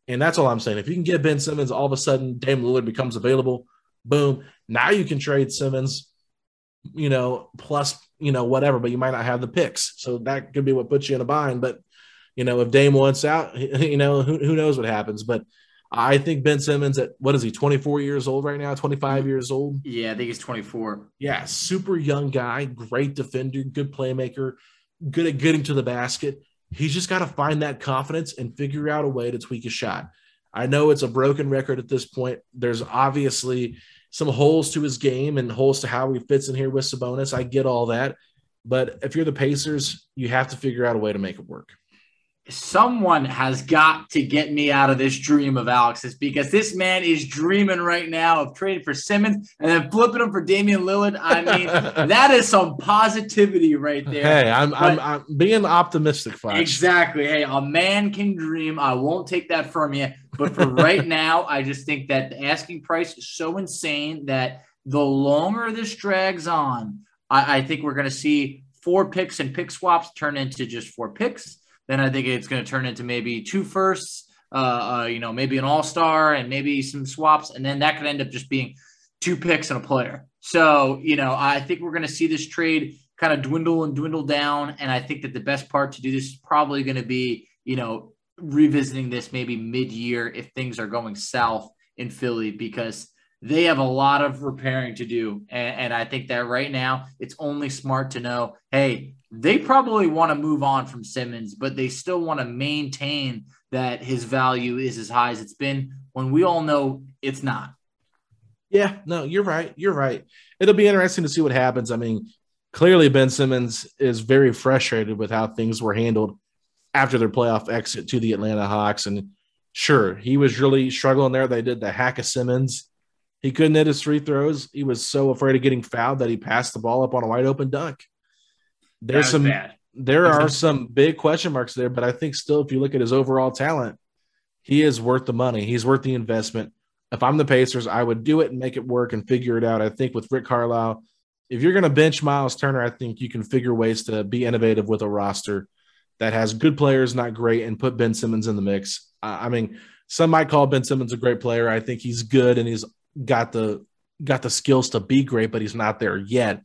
And that's all I'm saying. If you can get Ben Simmons, all of a sudden Dame Lillard becomes available. Boom. Now you can trade Simmons, you know, plus, you know, whatever, but you might not have the picks. So that could be what puts you in a bind. But, you know, if Dame wants out, you know, who, who knows what happens. But I think Ben Simmons at, what is he, twenty-four years old right now, twenty-five years old? Yeah, I think he's twenty-four. Yeah, super young guy, great defender, good playmaker, good at getting to the basket. He's just got to find that confidence and figure out a way to tweak his shot. I know it's a broken record at this point. There's obviously some holes to his game and holes to how he fits in here with Sabonis. I get all that. But if you're the Pacers, you have to figure out a way to make it work. Someone has got to get me out of this dream of Alex's because this man is dreaming right now of trading for Simmons and then flipping him for Damian Lillard. I mean, that is some positivity right there. Hey, I'm but I'm, I'm being optimistic, Fox. Exactly. Hey, a man can dream. I won't take that from you. But for right now, I just think that the asking price is so insane that the longer this drags on, I, I think we're going to see four picks and pick swaps turn into just four picks. Then I think it's going to turn into maybe two firsts, uh, uh, you know, maybe an all-star and maybe some swaps. And then that could end up just being two picks and a player. So, you know, I think we're going to see this trade kind of dwindle and dwindle down. And I think that the best part to do this is probably going to be, you know, revisiting this maybe mid-year if things are going south in Philly, because they have a lot of repairing to do. And, and I think that right now it's only smart to know, hey, they probably want to move on from Simmons, but they still want to maintain that his value is as high as it's been when we all know it's not. Yeah, no, you're right. You're right. It'll be interesting to see what happens. I mean, clearly Ben Simmons is very frustrated with how things were handled after their playoff exit to the Atlanta Hawks. And sure, he was really struggling there. They did the hack of Simmons. He couldn't hit his free throws. He was so afraid of getting fouled that he passed the ball up on a wide open dunk. There's some, bad. There are some big question marks there, but I think still, if you look at his overall talent, he is worth the money. He's worth the investment. if I'm the Pacers, I would do it and make it work and figure it out. I think with Rick Carlisle, if you're going to bench Myles Turner, I think you can figure ways to be innovative with a roster that has good players, not great, and put Ben Simmons in the mix. I mean, some might call Ben Simmons a great player. I think he's good and he's got the got the skills to be great, but he's not there yet.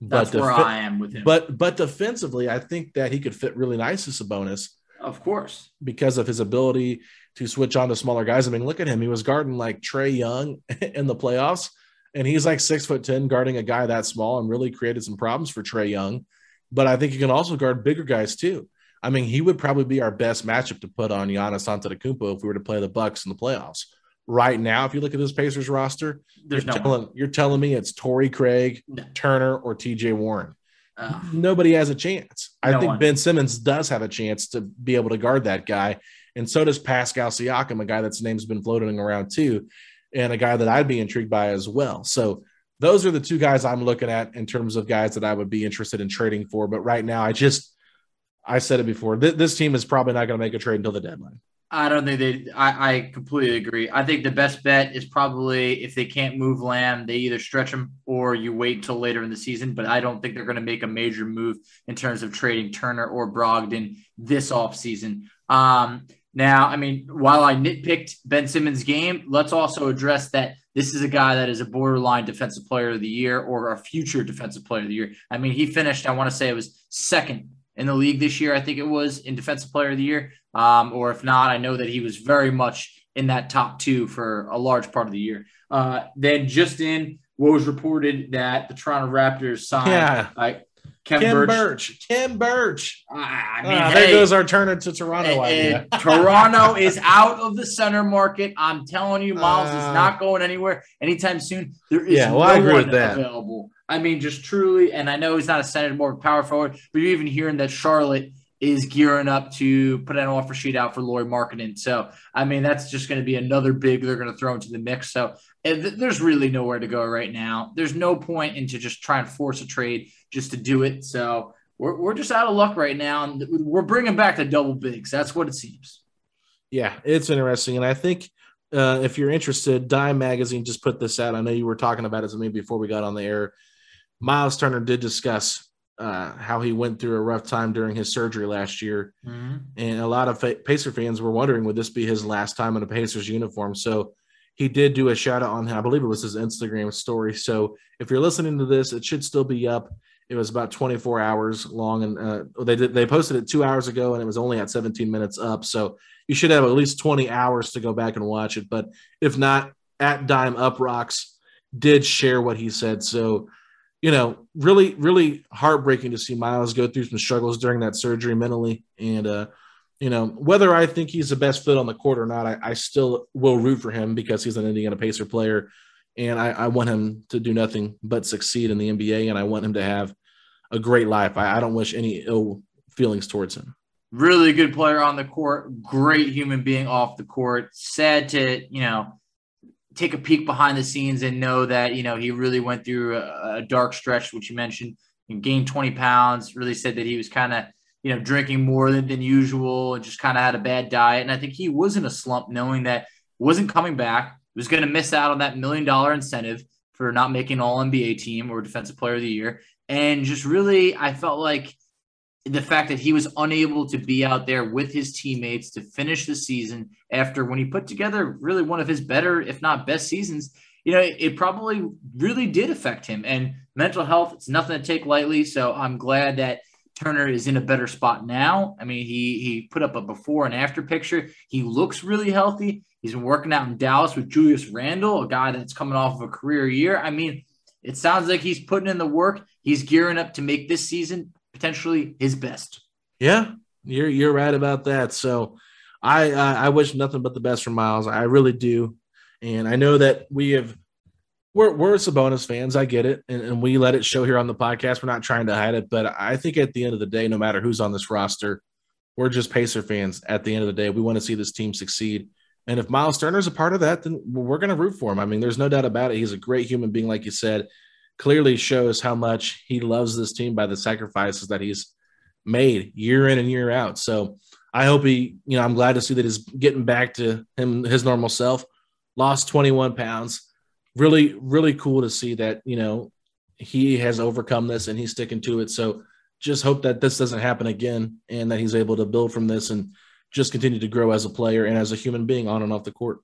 That's but where def- I am with him. But but defensively, I think that he could fit really nice as Sabonis. Of course. Because of his ability to switch on to smaller guys. I mean, look at him. He was guarding like Trae Young in the playoffs, and he's like six foot ten guarding a guy that small and really created some problems for Trae Young. But I think you can also guard bigger guys too. I mean, he would probably be our best matchup to put on Giannis Antetokounmpo if we were to play the Bucks in the playoffs. Right now, if you look at this Pacers roster, there's you're, no telling, you're telling me it's Torrey Craig, no. Turner, or T J Warren. Uh, Nobody has a chance. No I think one. Ben Simmons does have a chance to be able to guard that guy, and so does Pascal Siakam, a guy that's name's been floating around too, and a guy that I'd be intrigued by as well. So those are the two guys I'm looking at in terms of guys that I would be interested in trading for. But right now, I just I said it before. Th- this team is probably not going to make a trade until the deadline. I don't think they – I completely agree. I think the best bet is probably if they can't move Lamb, they either stretch him or you wait until later in the season. But I don't think they're going to make a major move in terms of trading Turner or Brogdon this offseason. Um, now, I mean, while I nitpicked Ben Simmons' game, let's also address that this is a guy that is a borderline defensive player of the year or a future defensive player of the year. I mean, he finished – I want to say it was second in the league this year, I think it was, in defensive player of the year. Um, or if not, I know that he was very much in that top two for a large part of the year. Uh, then just in what was reported that the Toronto Raptors signed yeah. uh, Ken, Ken Birch. Birch. Ken Birch. Uh, I mean, uh, hey, there goes our turn into Toronto it, idea. It, Toronto is out of the center market. I'm telling you, Myles uh, is not going anywhere anytime soon. There is yeah, well, no I agree one with that. Available. I mean, just truly, and I know he's not a center, more power forward, but you're even hearing that Charlotte is gearing up to put an offer sheet out for Lauri Markkanen. So, I mean, that's just going to be another big they're going to throw into the mix. So, there's really nowhere to go right now. There's no point into just trying to force a trade just to do it. So, we're we're just out of luck right now. And we're bringing back the double bigs. That's what it seems. Yeah, it's interesting. And I think uh, if you're interested, Dime Magazine just put this out. I know you were talking about it to me before we got on the air. Myles Turner did discuss uh, how he went through a rough time during his surgery last year. Mm-hmm. And a lot of fa- Pacer fans were wondering, would this be his last time in a Pacers uniform? So he did do a shout out on, I believe it was his Instagram story. So if you're listening to this, it should still be up. It was about twenty-four hours long. And uh, they did, they posted it two hours ago and it was only at seventeen minutes up. So you should have at least twenty hours to go back and watch it. But if not, at Dime Up Rocks did share what he said. So, you know, really, really heartbreaking to see Myles go through some struggles during that surgery mentally. And, uh, you know, whether I think he's the best fit on the court or not, I, I still will root for him because he's an Indiana Pacer player. And I, I want him to do nothing but succeed in the N B A. And I want him to have a great life. I, I don't wish any ill feelings towards him. Really good player on the court. Great human being off the court. Sad to, you know, take a peek behind the scenes and know that, you know, he really went through a, a dark stretch, which you mentioned, and gained twenty pounds, really said that he was kind of, you know, drinking more than, than usual and just kind of had a bad diet. And I think he was in a slump knowing that wasn't coming back, was going to miss out on that million dollar incentive for not making all N B A team or defensive player of the year. And just really, I felt like the fact that he was unable to be out there with his teammates to finish the season after when he put together really one of his better, if not best seasons, you know, it, it probably really did affect him. And mental health, it's nothing to take lightly. So I'm glad that Turner is in a better spot now. I mean, he he put up a before and after picture. He looks really healthy. He's been working out in Dallas with Julius Randle, a guy that's coming off of a career year. I mean, it sounds like he's putting in the work. He's gearing up to make this season potentially his best. Yeah, you're you're right about that. So I uh, I wish nothing but the best for Myles. I really do. And I know that we have we're we're Sabonis fans. I get it, and, and we let it show here on the podcast. We're not trying to hide it, but I think at the end of the day, no matter who's on this roster, we're just Pacer fans. At the end of the day, we want to see this team succeed. And if Myles Turner is a part of that, then we're going to root for him. I mean, there's no doubt about it. He's a great human being, like you said. Clearly shows how much he loves this team by the sacrifices that he's made year in and year out. So I hope he, you know, I'm glad to see that he's getting back to him, his normal self. lost twenty-one pounds. Really, really cool to see that, you know, he has overcome this and he's sticking to it. So just hope that this doesn't happen again and that he's able to build from this and just continue to grow as a player and as a human being on and off the court.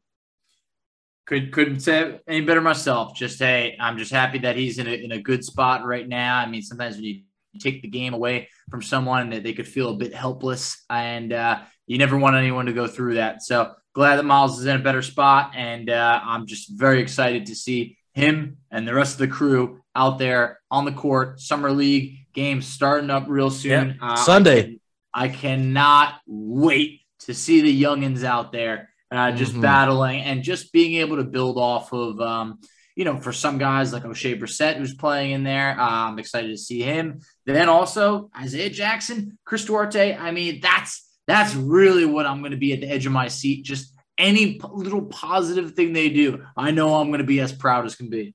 Could, couldn't say it any better myself. Just, hey, I'm just happy that he's in a, in a good spot right now. I mean, sometimes when you take the game away from someone that they could feel a bit helpless, and uh, you never want anyone to go through that. So glad that Myles is in a better spot, and uh, I'm just very excited to see him and the rest of the crew out there on the court. Summer League games starting up real soon. Yeah, uh, Sunday. I, can, I cannot wait to see the youngins out there uh, just mm-hmm. battling and just being able to build off of, um, you know, for some guys like O'Shea Brissett, who's playing in there. Uh, I'm excited to see him. Then also Isaiah Jackson, Chris Duarte. I mean, that's That's really what I'm going to be at the edge of my seat. Just any p- little positive thing they do, I know I'm going to be as proud as can be.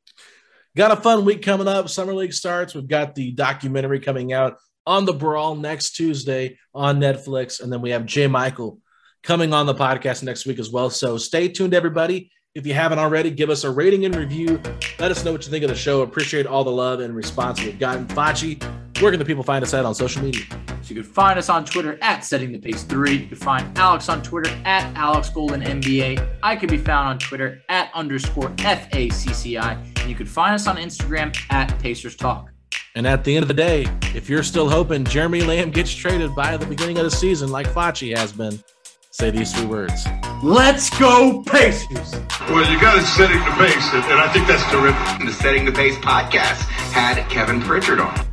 Got a fun week coming up. Summer League starts. We've got the documentary coming out on The Brawl next Tuesday on Netflix. And then we have J Michael coming on the podcast next week as well. So stay tuned, everybody. If you haven't already, give us a rating and review. Let us know what you think of the show. Appreciate all the love and response we've gotten. Facci, where can the people find us at on social media? So you can find us on Twitter at Setting the Pace three. You can find Alex on Twitter at Alex Golden N B A. I can be found on Twitter at underscore F A C C I. And you can find us on Instagram at Pacers Talk. And at the end of the day, if you're still hoping Jeremy Lamb gets traded by the beginning of the season like Facci has been, say these three words. Let's go Pacers! Well, you got it setting the pace, and I think that's terrific. The Setting the Pace podcast had Kevin Pritchard on.